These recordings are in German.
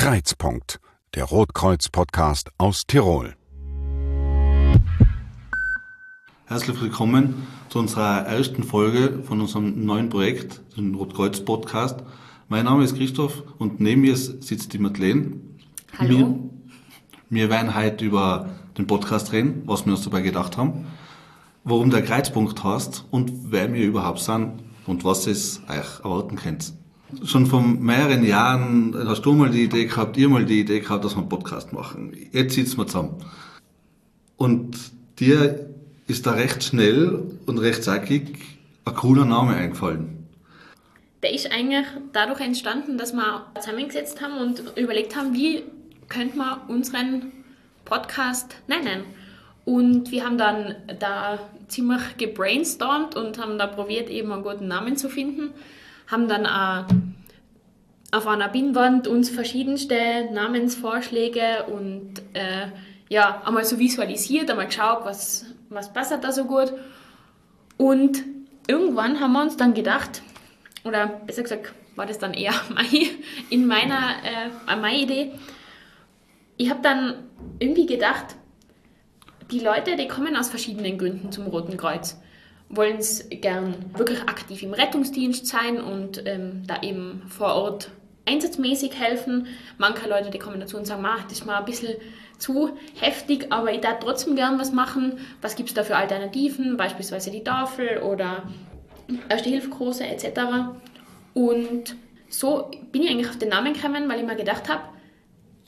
Kreizpunkt, der Rotkreuz-Podcast aus Tirol. Herzlich willkommen zu unserer ersten Folge von unserem neuen Projekt, dem Rotkreuz-Podcast. Mein Name ist Christoph und neben mir sitzt die Madeleine. Hallo. Wir werden heute über den Podcast reden, was wir uns dabei gedacht haben, warum der Kreizpunkt heißt und wer wir überhaupt sind und was es euch erwarten könnt. Schon vor mehreren Jahren hast du mal die Idee gehabt, ihr mal die Idee gehabt, dass wir einen Podcast machen. Jetzt sitzen wir zusammen. Und dir ist da recht schnell und recht zackig ein cooler Name eingefallen. Der ist eigentlich dadurch entstanden, dass wir zusammengesetzt haben und überlegt haben, wie könnte man unseren Podcast nennen. Und wir haben dann da ziemlich gebrainstormt und haben da probiert, eben einen guten Namen zu finden. Haben dann auf einer Pinnwand uns verschiedenste Namensvorschläge und einmal so visualisiert, einmal geschaut, was passt da so gut. Und irgendwann haben wir uns dann gedacht, oder besser gesagt, war das dann eher meine Idee. Ich habe dann irgendwie gedacht, die Leute, die kommen aus verschiedenen Gründen zum Roten Kreuz. Wollen es gern wirklich aktiv im Rettungsdienst sein und da eben vor Ort einsatzmäßig helfen. Manche Leute, die kommen dazu und sagen, das ist mal ein bisschen zu heftig, aber ich darf trotzdem gern was machen. Was gibt es da für Alternativen, beispielsweise die Tafel oder Erste-Hilfe-Kurse etc. Und so bin ich eigentlich auf den Namen gekommen, weil ich mir gedacht habe,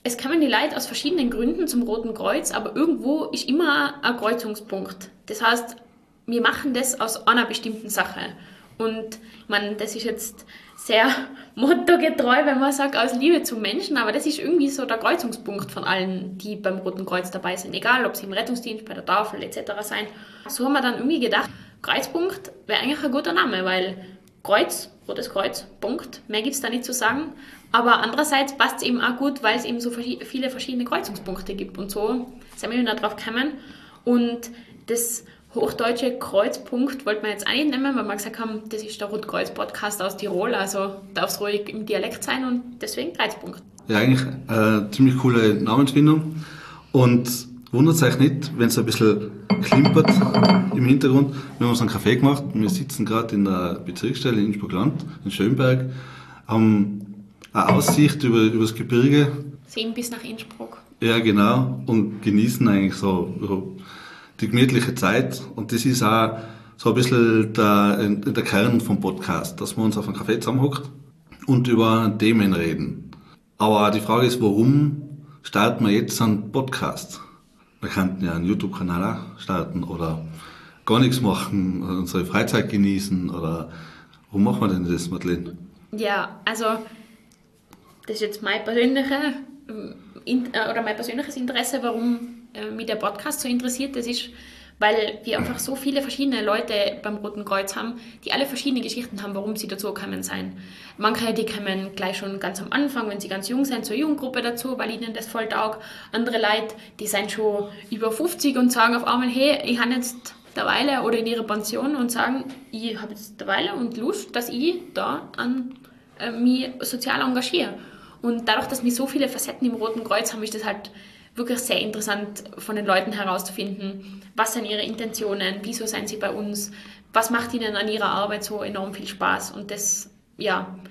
es kommen die Leute aus verschiedenen Gründen zum Roten Kreuz, aber irgendwo ist immer ein Kreuzungspunkt. Das heißt, wir machen das aus einer bestimmten Sache. Und das ist jetzt sehr mottogetreu, wenn man sagt, aus Liebe zum Menschen, aber das ist irgendwie so der Kreuzungspunkt von allen, die beim Roten Kreuz dabei sind. Egal, ob sie im Rettungsdienst, bei der Tafel etc. sein. So haben wir dann irgendwie gedacht, Kreuzpunkt wäre eigentlich ein guter Name, weil Kreuz, Rotes Kreuz, Punkt, mehr gibt es da nicht zu sagen. Aber andererseits passt es eben auch gut, weil es eben so viele verschiedene Kreuzungspunkte gibt. Und so sind wir da drauf gekommen. Und das hochdeutsche Kreuzpunkt wollten wir jetzt einnehmen, weil wir gesagt haben, das ist der Rotkreuz-Podcast aus Tirol, also darf es ruhig im Dialekt sein und deswegen Kreuzpunkt. Ja, eigentlich eine ziemlich coole Namensfindung und wundert euch nicht, wenn es ein bisschen klimpert im Hintergrund. Wir haben uns einen Kaffee gemacht, wir sitzen gerade in der Bezirksstelle in Innsbruck-Land, in Schönberg, haben eine Aussicht über das Gebirge. Sehen bis nach Innsbruck. Ja, genau, und genießen eigentlich so die gemütliche Zeit, und das ist auch so ein bisschen der Kern vom Podcast, dass wir uns auf einen Kaffee zusammenhockt und über Themen reden. Aber die Frage ist, warum starten wir jetzt einen Podcast? Wir könnten ja einen YouTube-Kanal auch starten oder gar nichts machen, unsere Freizeit genießen oder warum machen wir denn das, Madeleine? Ja, also das ist jetzt mein persönliches Interesse, warum mich der Podcast so interessiert, das ist, weil wir einfach so viele verschiedene Leute beim Roten Kreuz haben, die alle verschiedene Geschichten haben, warum sie dazu gekommen sind. Manche, die kommen gleich schon ganz am Anfang, wenn sie ganz jung sind, zur Jugendgruppe dazu, weil ihnen das voll taugt. Andere Leute, die sind schon über 50 und sagen auf einmal, hey, ich habe jetzt eine Weile oder in ihrer Pension und sagen, ich habe jetzt eine Weile und Lust, dass ich da mich sozial engagiere. Und dadurch, dass wir so viele Facetten im Roten Kreuz haben, ist das halt wirklich sehr interessant von den Leuten herauszufinden, was sind ihre Intentionen, wieso sind sie bei uns, was macht ihnen an ihrer Arbeit so enorm viel Spaß. Und das, haben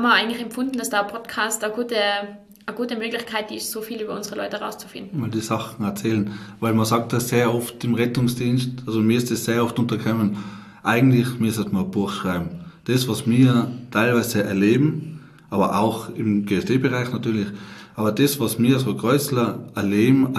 wir eigentlich empfunden, dass da ein Podcast eine gute Möglichkeit ist, so viel über unsere Leute herauszufinden. Mal die Sachen erzählen, weil man sagt das sehr oft im Rettungsdienst, also mir ist das sehr oft untergekommen, eigentlich müsste man ein Buch schreiben. Das, was wir teilweise erleben, aber auch im GSD-Bereich natürlich, aber das, was wir so Kreuzler erleben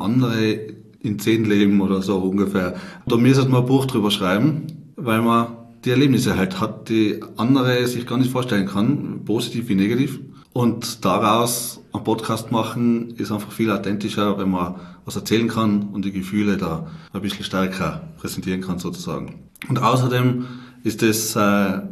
andere in 10 Leben oder so ungefähr. Da müssen wir ein Buch drüber schreiben, weil man die Erlebnisse halt hat, die andere sich gar nicht vorstellen kann, positiv wie negativ. Und daraus einen Podcast machen ist einfach viel authentischer, wenn man was erzählen kann und die Gefühle da ein bisschen stärker präsentieren kann sozusagen. Und außerdem ist das ein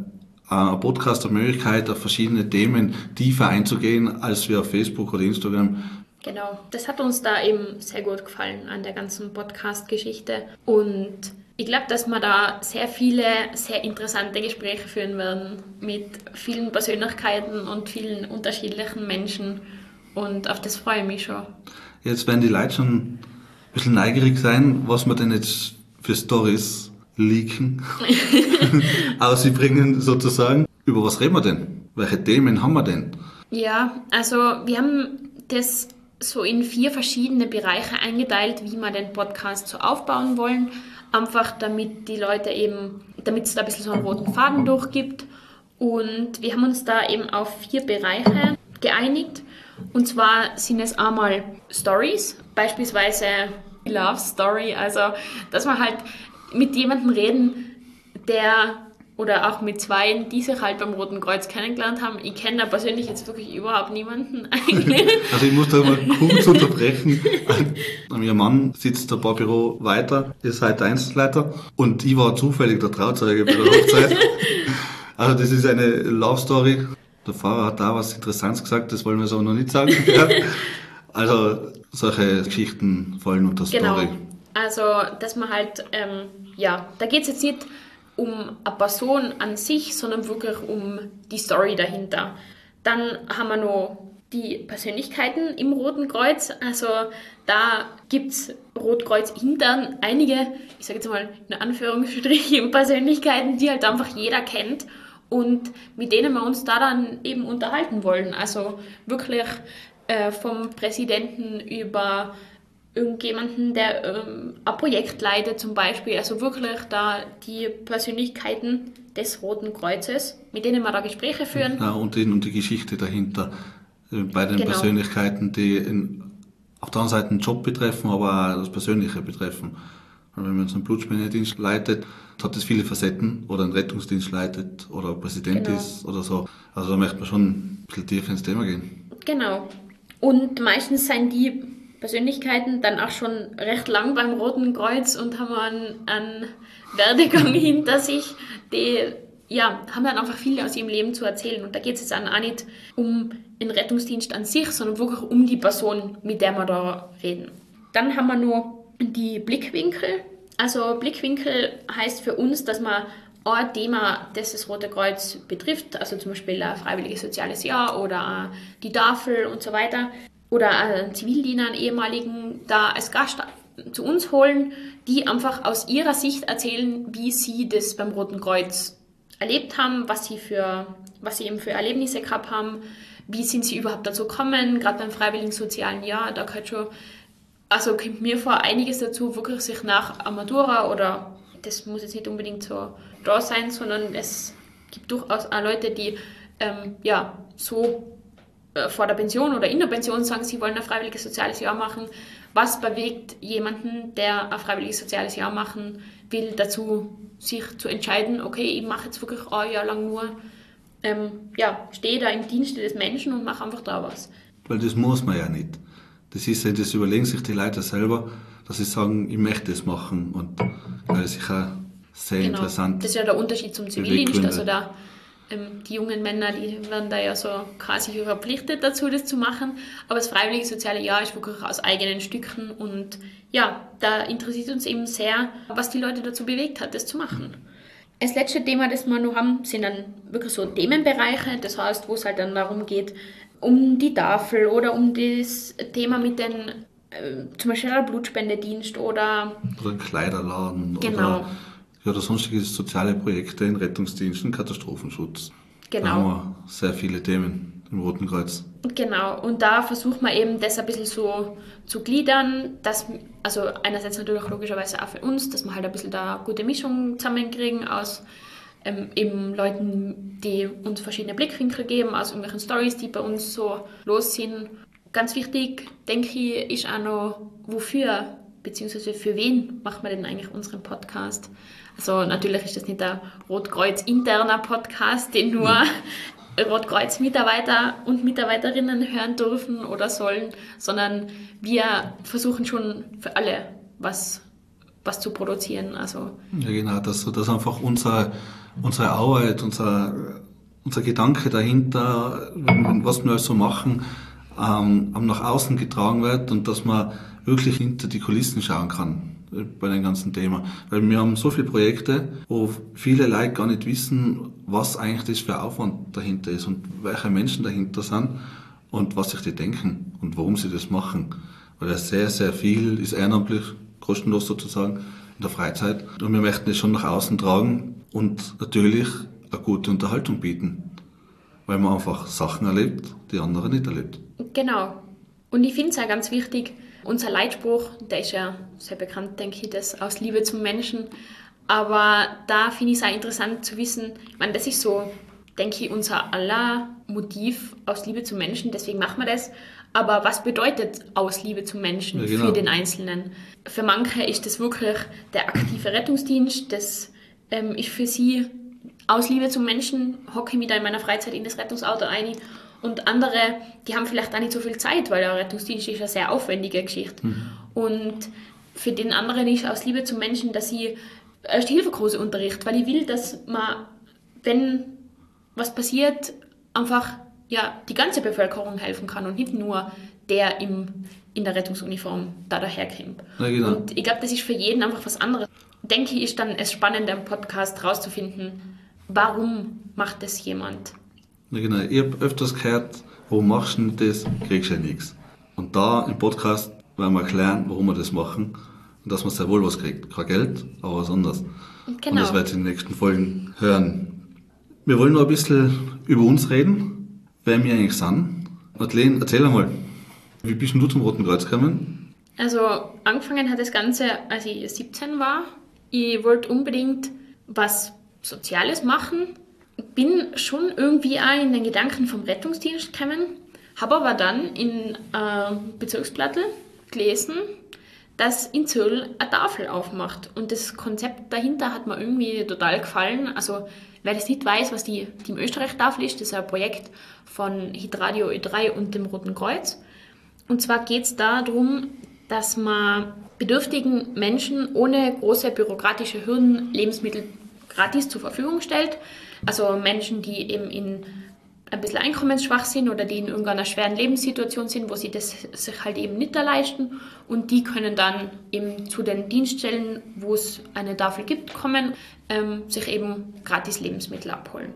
Podcast der Möglichkeit, auf verschiedene Themen tiefer einzugehen, als wir auf Facebook oder Instagram. Genau, das hat uns da eben sehr gut gefallen an der ganzen Podcast-Geschichte. Und ich glaube, dass wir da sehr viele, sehr interessante Gespräche führen werden mit vielen Persönlichkeiten und vielen unterschiedlichen Menschen. Und auf das freue ich mich schon. Jetzt werden die Leute schon ein bisschen neugierig sein, was wir denn jetzt für Storys leaken, ausbringen sozusagen. Über was reden wir denn? Welche Themen haben wir denn? Ja, also wir haben das so in 4 verschiedene Bereiche eingeteilt, wie wir den Podcast so aufbauen wollen. Einfach damit die Leute eben, damit es da ein bisschen so einen roten Faden durchgibt. Und wir haben uns da eben auf 4 Bereiche geeinigt. Und zwar sind es einmal Stories, beispielsweise Love Story. Also, dass wir halt mit jemandem reden, der oder auch mit 2, die sich halt beim Roten Kreuz kennengelernt haben. Ich kenne da persönlich jetzt wirklich überhaupt niemanden eigentlich. Also ich muss da mal kurz unterbrechen. Ihr Mann sitzt ein paar Büro weiter, ist halt Einzelleiter und ich war zufällig der Trauzeuge bei der Hochzeit. Also das ist eine Love Story. Der Pfarrer hat da was Interessantes gesagt, das wollen wir so noch nicht sagen. Also solche Geschichten fallen unter Story. Genau, also dass man halt, da geht es jetzt nicht um eine Person an sich, sondern wirklich um die Story dahinter. Dann haben wir noch die Persönlichkeiten im Roten Kreuz. Also da gibt es Rotkreuz-intern einige, ich sage jetzt mal in Anführungsstrichen, Persönlichkeiten, die halt einfach jeder kennt und mit denen wir uns da dann eben unterhalten wollen. Also wirklich vom Präsidenten über irgendjemanden, der ein Projekt leitet zum Beispiel, also wirklich da die Persönlichkeiten des Roten Kreuzes, mit denen wir da Gespräche führen. Ja, und die Geschichte dahinter, bei den genau. Persönlichkeiten, die auf der einen Seite den Job betreffen, aber auch das Persönliche betreffen. Und wenn man so einen Blutspendedienst leitet, hat das viele Facetten, oder einen Rettungsdienst leitet, oder Präsident genau. ist oder so. Also da möchte man schon ein bisschen tiefer ins Thema gehen. Genau. Und meistens sind die Persönlichkeiten dann auch schon recht lang beim Roten Kreuz und haben einen Werdegang hinter sich. Die haben dann einfach viel aus ihrem Leben zu erzählen. Und da geht es jetzt auch nicht um den Rettungsdienst an sich, sondern wirklich um die Person, mit der wir da reden. Dann haben wir noch die Blickwinkel. Also Blickwinkel heißt für uns, dass man ein Thema, das das Rote Kreuz betrifft, also zum Beispiel ein freiwilliges soziales Jahr oder die Tafel und so weiter, oder einen Zivildiener, einen ehemaligen, da als Gast zu uns holen, die einfach aus ihrer Sicht erzählen, wie sie das beim Roten Kreuz erlebt haben, was sie eben für Erlebnisse gehabt haben, wie sind sie überhaupt dazu gekommen, gerade beim freiwilligen sozialen Jahr, da gehört schon, also kommt mir vor, einiges dazu, wirklich sich nach Amatura oder, das muss jetzt nicht unbedingt so da sein, sondern es gibt durchaus auch Leute, die so vor der Pension oder in der Pension sagen, sie wollen ein freiwilliges soziales Jahr machen. Was bewegt jemanden, der ein freiwilliges soziales Jahr machen will, dazu, sich zu entscheiden, okay, ich mache jetzt wirklich ein Jahr lang nur, stehe da im Dienste des Menschen und mache einfach da was. Weil das muss man ja nicht. Das ist ja, das überlegen sich die Leute selber, dass sie sagen, ich möchte das machen. Und das ist sicher sehr interessant. Das ist ja der Unterschied zum Zivildienst, also da die jungen Männer, die werden da ja so quasi verpflichtet dazu, das zu machen. Aber das freiwillige soziale Jahr ist wirklich aus eigenen Stücken. Und ja, da interessiert uns eben sehr, was die Leute dazu bewegt hat, das zu machen. Das letzte Thema, das wir noch haben, sind dann wirklich so Themenbereiche. Das heißt, wo es halt dann darum geht, um die Tafel oder um das Thema mit den, zum Beispiel der Blutspendedienst oder Kleiderladen genau. oder sonstige soziale Projekte in Rettungsdiensten, Katastrophenschutz. Genau. Da haben wir sehr viele Themen im Roten Kreuz. Genau, und da versucht man eben das ein bisschen so zu gliedern, dass, also einerseits natürlich logischerweise auch für uns, dass wir halt ein bisschen da eine gute Mischung zusammenkriegen aus eben Leuten, die uns verschiedene Blickwinkel geben, aus irgendwelchen Storys, die bei uns so los sind. Ganz wichtig, denke ich, ist auch noch, wofür beziehungsweise für wen macht man denn eigentlich unseren Podcast? Also natürlich ist das nicht der Rotkreuz-interner Podcast, den nur Rotkreuz-Mitarbeiter und Mitarbeiterinnen hören dürfen oder sollen, sondern wir versuchen schon für alle was zu produzieren. Also ja genau, dass einfach unsere Arbeit, unser Gedanke dahinter, was wir alles so machen, nach außen getragen wird und dass man wirklich hinter die Kulissen schauen kann bei dem ganzen Thema. Weil wir haben so viele Projekte, wo viele Leute gar nicht wissen, was eigentlich das für Aufwand dahinter ist und welche Menschen dahinter sind und was sich die denken und warum sie das machen. Weil sehr, sehr viel ist ehrenamtlich, kostenlos sozusagen, in der Freizeit. Und wir möchten es schon nach außen tragen und natürlich eine gute Unterhaltung bieten, weil man einfach Sachen erlebt, die andere nicht erlebt. Genau. Und ich finde es auch ganz wichtig, unser Leitspruch, der ist ja sehr bekannt, denke ich, das aus Liebe zum Menschen. Aber da finde ich es auch interessant zu wissen, ich meine, das ist so, denke ich, unser aller Motiv aus Liebe zum Menschen, deswegen machen wir das. Aber was bedeutet aus Liebe zum Menschen, ja, genau, für den Einzelnen? Für manche ist das wirklich der aktive Rettungsdienst, das ist für sie aus Liebe zum Menschen, hocke ich mich da in meiner Freizeit in das Rettungsauto ein. Und andere, die haben vielleicht auch nicht so viel Zeit, weil der Rettungsdienst ist eine sehr aufwendige Geschichte. Mhm. Und für den anderen ist aus Liebe zum Menschen, dass ich Erste-Hilfe-Kurse unterrichte, weil ich will, dass man, wenn was passiert, einfach ja, die ganze Bevölkerung helfen kann und nicht nur der in der Rettungsuniform da daherkommt. Ja, genau. Und ich glaube, das ist für jeden einfach was anderes. Denke ich, ist dann es spannend, am Podcast rauszufinden, warum macht das jemand? Ja, genau. Ich habe öfters gehört, warum machst du das, kriegst du ja nichts. Und da im Podcast werden wir erklären, warum wir das machen und dass man sehr wohl was kriegt. Kein Geld, aber was anderes. Genau. Und das werdet ihr in den nächsten Folgen hören. Wir wollen noch ein bisschen über uns reden, wer wir eigentlich sind. Madeleine, erzähl einmal, wie bist du zum Roten Kreuz gekommen? Also angefangen hat das Ganze, als ich 17 war. Ich wollte unbedingt was Soziales machen. Bin schon irgendwie auch in den Gedanken vom Rettungsdienst gekommen, habe aber dann in Bezirksblattl gelesen, dass in Zöll eine Tafel aufmacht. Und das Konzept dahinter hat mir irgendwie total gefallen. Also wer das nicht weiß, was die Team Österreich-Tafel ist, das ist ein Projekt von Hitradio Ö3 und dem Roten Kreuz. Und zwar geht es darum, dass man bedürftigen Menschen ohne große bürokratische Hürden Lebensmittel gratis zur Verfügung stellt. Also Menschen, die eben in ein bisschen einkommensschwach sind oder die in irgendeiner schweren Lebenssituation sind, wo sie das sich halt eben nicht leisten, und die können dann eben zu den Dienststellen, wo es eine Tafel gibt, kommen, sich eben gratis Lebensmittel abholen.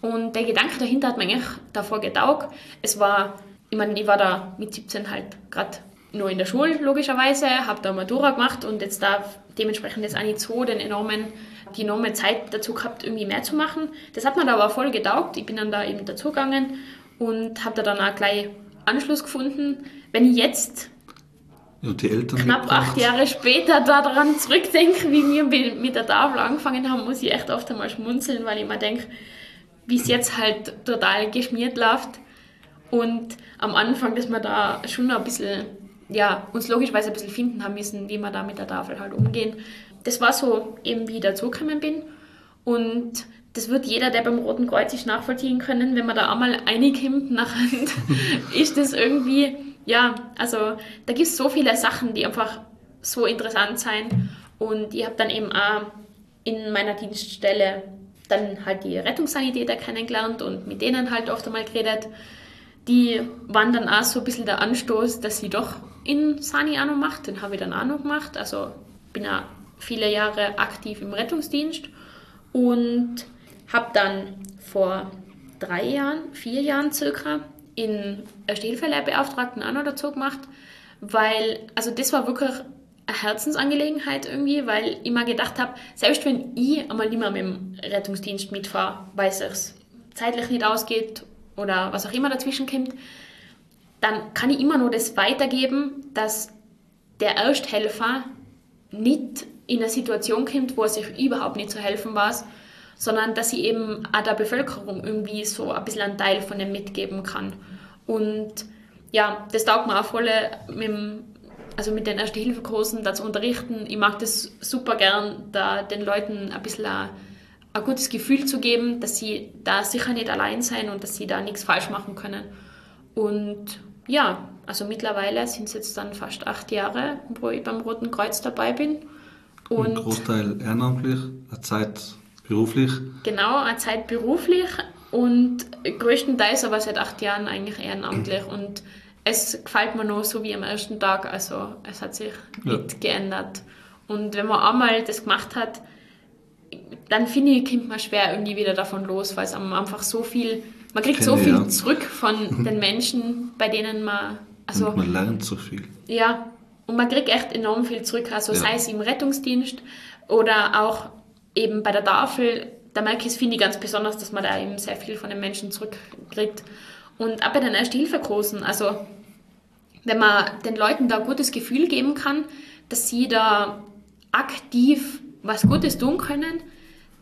Und der Gedanke dahinter hat mir eigentlich davor getaugt. Es war, ich meine, ich war da mit 17 halt gerade nur in der Schule, logischerweise, habe da Matura gemacht und jetzt da dementsprechend jetzt auch nicht so die enorme Zeit dazu gehabt, irgendwie mehr zu machen. Das hat mir da aber voll getaugt. Ich bin dann da eben dazugegangen und habe da dann auch gleich Anschluss gefunden. Wenn ich jetzt ja, die Eltern knapp 8 Jahre später daran zurückdenke, wie wir mit der Tafel angefangen haben, muss ich echt oft einmal schmunzeln, weil ich mir denke, wie es jetzt halt total geschmiert läuft. Und am Anfang, dass wir da schon ein bisschen, ja, uns logischerweise ein bisschen finden haben müssen, wie wir da mit der Tafel halt umgehen. Das war so eben, wie ich dazugekommen bin. Und das wird jeder, der beim Roten Kreuz ist, nachvollziehen können. Wenn man da einmal reinkommt, nachher ist das irgendwie, ja, also da gibt es so viele Sachen, die einfach so interessant sein. Und ich habe dann eben auch in meiner Dienststelle dann halt die Rettungssanitäter kennengelernt und mit denen halt oft einmal geredet. Die waren dann auch so ein bisschen der Anstoß, dass sie doch in Sani auch noch macht. Den habe ich dann auch noch gemacht. Also bin ja viele Jahre aktiv im Rettungsdienst und habe dann vor 4 Jahren circa in Erste-Hilfe-Lehrbeauftragten auch noch dazu gemacht, weil, also das war wirklich eine Herzensangelegenheit irgendwie, weil ich mir gedacht habe, selbst wenn ich einmal nicht mehr mit dem Rettungsdienst mitfahre, weil es sich zeitlich nicht ausgeht oder was auch immer dazwischen kommt, dann kann ich immer nur das weitergeben, dass der Ersthelfer nicht in eine Situation kommt, wo er sich überhaupt nicht zu helfen weiß, sondern dass sie eben auch der Bevölkerung irgendwie so ein bisschen einen Teil von dem mitgeben kann. Und ja, das taugt mir auch voll, mit den Erste-Hilfe-Kursen da zu unterrichten. Ich mag das super gern, da den Leuten ein bisschen ein gutes Gefühl zu geben, dass sie da sicher nicht allein sein und dass sie da nichts falsch machen können. Und ja, also mittlerweile sind es jetzt dann fast 8 Jahre, wo ich beim Roten Kreuz dabei bin. Und ein Großteil ehrenamtlich, eine Zeit beruflich. Genau, eine Zeit beruflich und größtenteils aber seit 8 Jahren eigentlich ehrenamtlich. Und es gefällt mir noch so wie am ersten Tag, also es hat sich nicht geändert. Und wenn man einmal das gemacht hat, dann finde ich, kommt man schwer irgendwie wieder davon los, weil es einem einfach so viel Man kriegt so viel zurück von den Menschen, bei denen man... Also, und man lernt so viel. Ja, und man kriegt echt enorm viel zurück, also sei es im Rettungsdienst oder auch eben bei der Tafel. Da merke ich es, finde ich, ganz besonders, dass man da eben sehr viel von den Menschen zurückkriegt. Und auch bei den Erste-Hilfe-Kursen, also wenn man den Leuten da ein gutes Gefühl geben kann, dass sie da aktiv was Gutes tun können,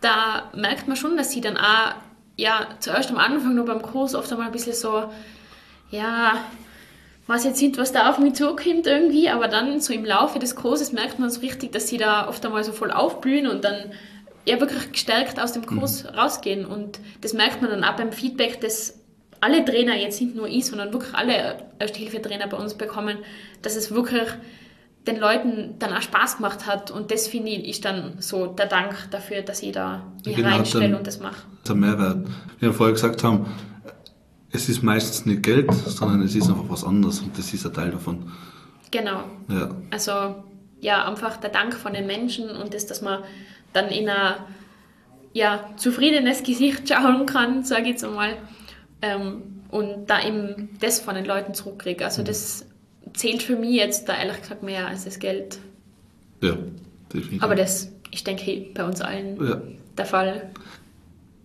da merkt man schon, dass sie dann auch, ja, zuerst am Anfang nur beim Kurs oft einmal ein bisschen so, ja, weiß jetzt nicht, was da auf mich zukommt irgendwie, aber dann so im Laufe des Kurses merkt man so richtig, dass sie da oft einmal so voll aufblühen und dann ja wirklich gestärkt aus dem Kurs rausgehen. Und das merkt man dann auch beim Feedback, das alle Trainer, jetzt nicht nur ich, sondern wirklich alle Erste-Hilfe-Trainer bei uns bekommen, dass es wirklich den Leuten dann auch Spaß gemacht hat. Und das, finde ich, ist dann so der Dank dafür, dass ich da mich reinstelle und das mache. Der Mehrwert. Wie wir vorher gesagt haben, es ist meistens nicht Geld, sondern es ist einfach was anderes und das ist ein Teil davon. Genau. Ja. Also, ja, einfach der Dank von den Menschen und das, dass man dann in ein zufriedenes Gesicht schauen kann, sage ich jetzt einmal. Und da eben das von den Leuten zurückkriege. Also das zählt für mich jetzt da ehrlich gesagt mehr als das Geld. Ja, definitiv. Aber das, ich denke, bei uns allen der Fall.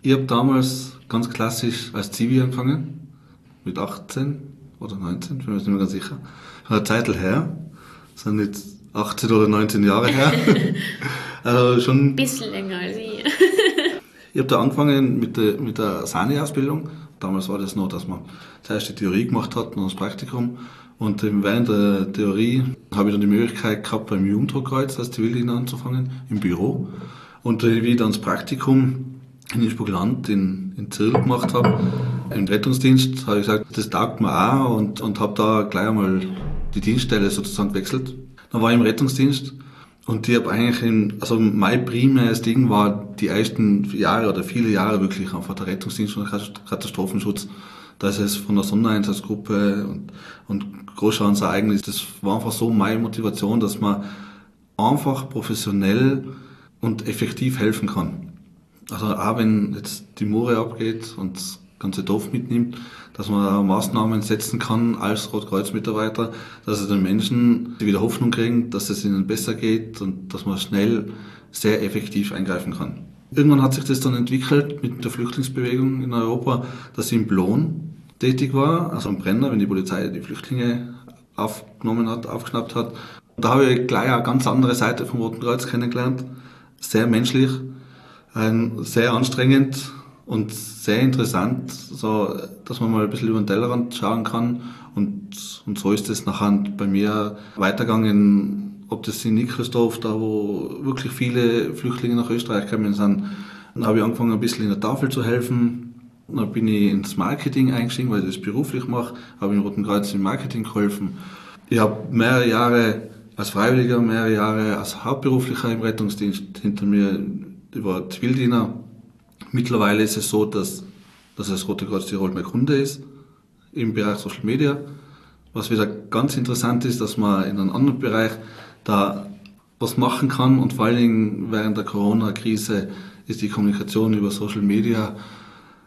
Ich habe damals ganz klassisch als Zivi angefangen, mit 18 oder 19, ich bin mir nicht mehr ganz sicher. Von der Zeit her, sind jetzt 18 oder 19 Jahre her. Also schon ein bisschen länger als ich. Ich habe da angefangen mit der Sani-Ausbildung. Damals war das noch, dass man zuerst die Theorie gemacht hat und das Praktikum. Und während der Theorie habe ich dann die Möglichkeit gehabt, beim Jugenddruckkreuz als Zivildiener anzufangen, im Büro. Und wie ich dann das Praktikum in Innsbruck-Land in Zirl gemacht habe, im Rettungsdienst, habe ich gesagt, das taugt mir auch und habe da gleich einmal die Dienststelle sozusagen gewechselt. Dann war ich im Rettungsdienst und ich habe eigentlich, mein primäres Ding war die ersten Jahre oder viele Jahre wirklich einfach der Rettungsdienst und Katastrophenschutz. Das ist von der Sondereinsatzgruppe und Großschadensereignis. Das war einfach so meine Motivation, dass man einfach professionell und effektiv helfen kann. Also auch wenn jetzt die Mure abgeht und das ganze Dorf mitnimmt, dass man Maßnahmen setzen kann als Rotkreuz-Mitarbeiter, dass es den Menschen wieder Hoffnung kriegen, dass es ihnen besser geht und dass man schnell sehr effektiv eingreifen kann. Irgendwann hat sich das dann entwickelt mit der Flüchtlingsbewegung in Europa, dass ich in Plon tätig war, also am Brenner, wenn die Polizei die Flüchtlinge aufgeschnappt hat. Und da habe ich gleich eine ganz andere Seite vom Roten Kreuz kennengelernt. Sehr menschlich, sehr anstrengend und sehr interessant, so, dass man mal ein bisschen über den Tellerrand schauen kann. Und so ist es nachher bei mir weitergegangen. Ob das in Nickelsdorf, da wo wirklich viele Flüchtlinge nach Österreich gekommen sind, dann habe ich angefangen, ein bisschen in der Tafel zu helfen. Dann bin ich ins Marketing eingestiegen, weil ich das beruflich mache. Habe im Roten Kreuz im Marketing geholfen. Ich habe mehrere Jahre als Freiwilliger, mehrere Jahre als Hauptberuflicher im Rettungsdienst hinter mir. Ich war Zivildiener. Mittlerweile ist es so, dass das Rote Kreuz Tirol mein Kunde ist im Bereich Social Media. Was wieder ganz interessant ist, dass man in einem anderen Bereich da was machen kann und vor allen Dingen während der Corona-Krise ist die Kommunikation über Social Media,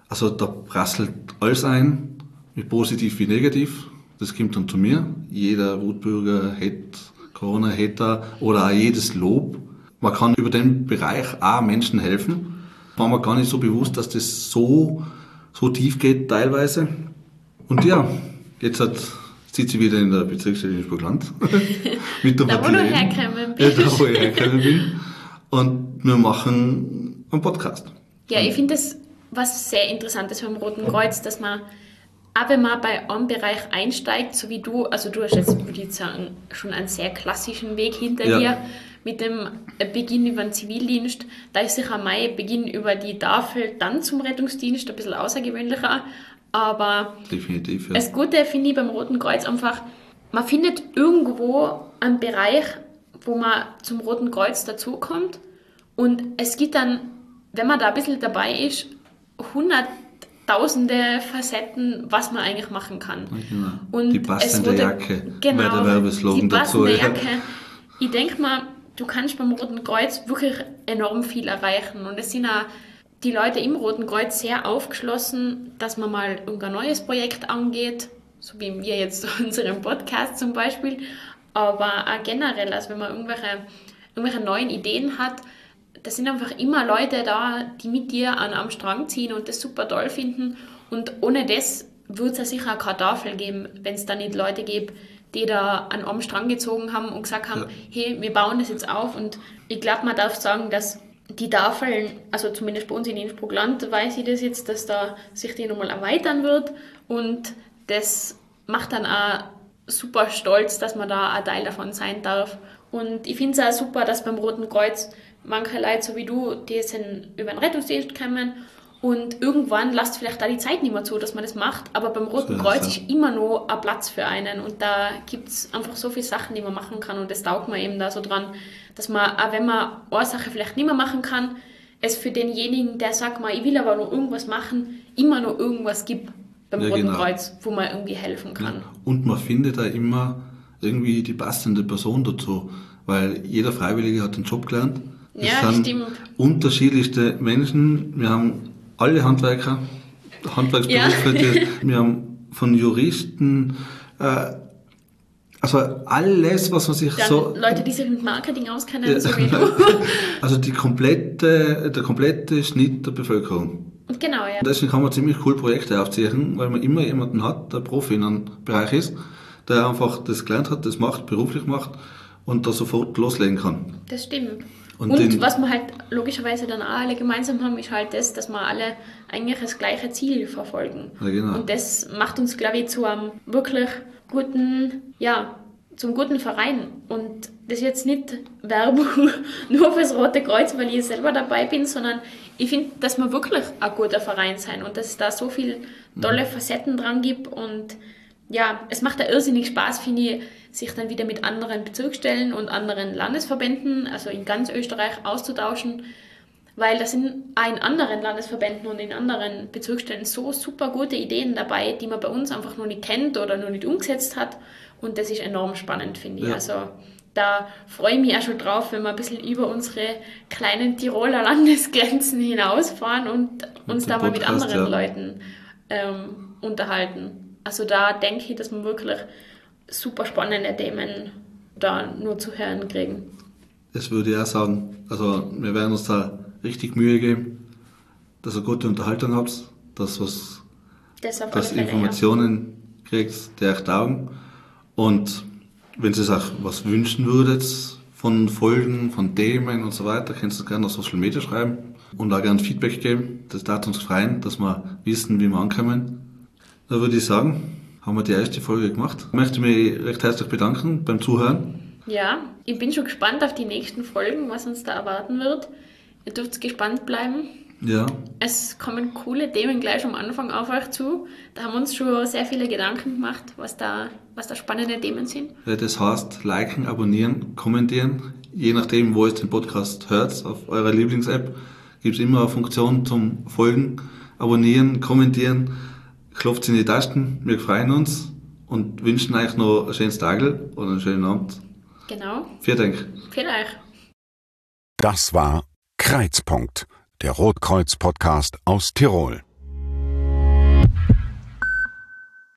also da prasselt alles ein, wie positiv wie negativ, das kommt dann zu mir, jeder Wutbürger, Corona-Hater oder auch jedes Lob, man kann über den Bereich auch Menschen helfen, war mir gar nicht so bewusst, dass das so tief geht teilweise und ja, jetzt hat sitze ich wieder in der Bezirksstelle Innsbruck-Land. Mit der da, wo du hergekommen bist. Da, wo ich hergekommen bin. Und wir machen einen Podcast. Ja, ich finde das was sehr Interessantes beim Roten Kreuz, dass man, auch wenn man bei einem Bereich einsteigt, so wie du, also du hast jetzt, würde ich sagen, schon einen sehr klassischen Weg hinter dir, mit dem Beginn über den Zivildienst. Da ist sicher mein Beginn über die Tafel dann zum Rettungsdienst ein bisschen außergewöhnlicher. Aber definitiv, das Gute finde ich beim Roten Kreuz einfach, man findet irgendwo einen Bereich, wo man zum Roten Kreuz dazukommt und es gibt dann, wenn man da ein bisschen dabei ist, hunderttausende Facetten, was man eigentlich machen kann. Genau. Und die passende Jacke, genau, der Werbeslogan dazu. Die passende Jacke. Ich denke mal, du kannst beim Roten Kreuz wirklich enorm viel erreichen und es sind auch die Leute im Roten Kreuz sehr aufgeschlossen, dass man mal irgendein neues Projekt angeht, so wie wir jetzt unseren Podcast zum Beispiel, aber auch generell, also wenn man irgendwelche neuen Ideen hat, da sind einfach immer Leute da, die mit dir am Strang ziehen und das super toll finden, und ohne das würde es ja sicher auch keine Tafel geben, wenn es da nicht Leute gibt, die da am Strang gezogen haben und gesagt haben, hey, wir bauen das jetzt auf. Und ich glaube, man darf sagen, dass die Tafeln, also zumindest bei uns in Innsbruck-Land, weiß ich das jetzt, dass da sich die nochmal erweitern wird, und das macht dann auch super stolz, dass man da ein Teil davon sein darf. Und ich finde es auch super, dass beim Roten Kreuz manche Leute, so wie du, die sind über den Rettungsdienst kommen, und irgendwann lasst vielleicht da die Zeit nicht mehr zu, dass man das macht, aber beim Roten Kreuz ist immer noch ein Platz für einen, und da gibt es einfach so viele Sachen, die man machen kann, und das taugt man eben da so dran, dass man, auch wenn man eine Sache vielleicht nicht mehr machen kann, es für denjenigen, der sagt mal, ich will aber noch irgendwas machen, immer noch irgendwas gibt beim Roten Kreuz, wo man irgendwie helfen kann. Ja. Und man findet da immer irgendwie die passende Person dazu, weil jeder Freiwillige hat den Job gelernt. Ja, stimmt. Es sind unterschiedlichste Menschen, wir haben alle Handwerker, Handwerksberufe, wir haben von Juristen, also alles, was man sich dann so... Leute, die sich mit Marketing auskennen, so wie du. Also der komplette Schnitt der Bevölkerung. Genau, ja. Deswegen kann man ziemlich cool Projekte aufziehen, weil man immer jemanden hat, der Profi in einem Bereich ist, der einfach das gelernt hat, das macht, beruflich macht und da sofort loslegen kann. Das stimmt. Und was wir halt logischerweise dann auch alle gemeinsam haben, ist halt das, dass wir alle eigentlich das gleiche Ziel verfolgen. Ja, genau. Und das macht uns, glaube ich, zu einem wirklich guten, ja, zum guten Verein. Und das ist jetzt nicht Werbung nur fürs Rote Kreuz, weil ich selber dabei bin, sondern ich finde, dass wir wirklich ein guter Verein sein und dass es da so viele tolle Facetten dran gibt. Und ja, es macht da irrsinnig Spaß, finde ich, sich dann wieder mit anderen Bezirksstellen und anderen Landesverbänden, also in ganz Österreich, auszutauschen, weil da sind auch in anderen Landesverbänden und in anderen Bezirksstellen so super gute Ideen dabei, die man bei uns einfach noch nicht kennt oder noch nicht umgesetzt hat, und das ist enorm spannend, finde ich. Ja. Also da freue ich mich auch schon drauf, wenn wir ein bisschen über unsere kleinen Tiroler Landesgrenzen hinausfahren und uns da mal mit anderen Leuten unterhalten. Also da denke ich, dass man wirklich super spannende Themen da nur zu hören kriegen. Das würde ich auch sagen. Also wir werden uns da richtig Mühe geben, dass ihr gute Unterhaltung habt, dass Informationen kriegt, die euch taugen. Und wenn ihr euch was wünschen würdet von Folgen, von Themen und so weiter, könnt ihr es gerne auf Social Media schreiben und auch gerne Feedback geben. Das darf uns freuen, dass wir wissen, wie wir ankommen. Da würde ich sagen, haben wir die erste Folge gemacht. Ich möchte mich recht herzlich bedanken beim Zuhören. Ja, ich bin schon gespannt auf die nächsten Folgen, was uns da erwarten wird. Ihr dürft gespannt bleiben. Ja. Es kommen coole Themen gleich am Anfang auf euch zu. Da haben wir uns schon sehr viele Gedanken gemacht, was da spannende Themen sind. Das heißt, liken, abonnieren, kommentieren. Je nachdem, wo ihr den Podcast hört, auf eurer Lieblings-App gibt es immer eine Funktion zum Folgen, abonnieren, kommentieren. Klopft in die Tasten, wir freuen uns und wünschen euch noch einen schönen Tag oder einen schönen Abend. Genau. Vielen Dank. Vielen Dank. Das war Kreizpunkt, der Rotkreuz-Podcast aus Tirol.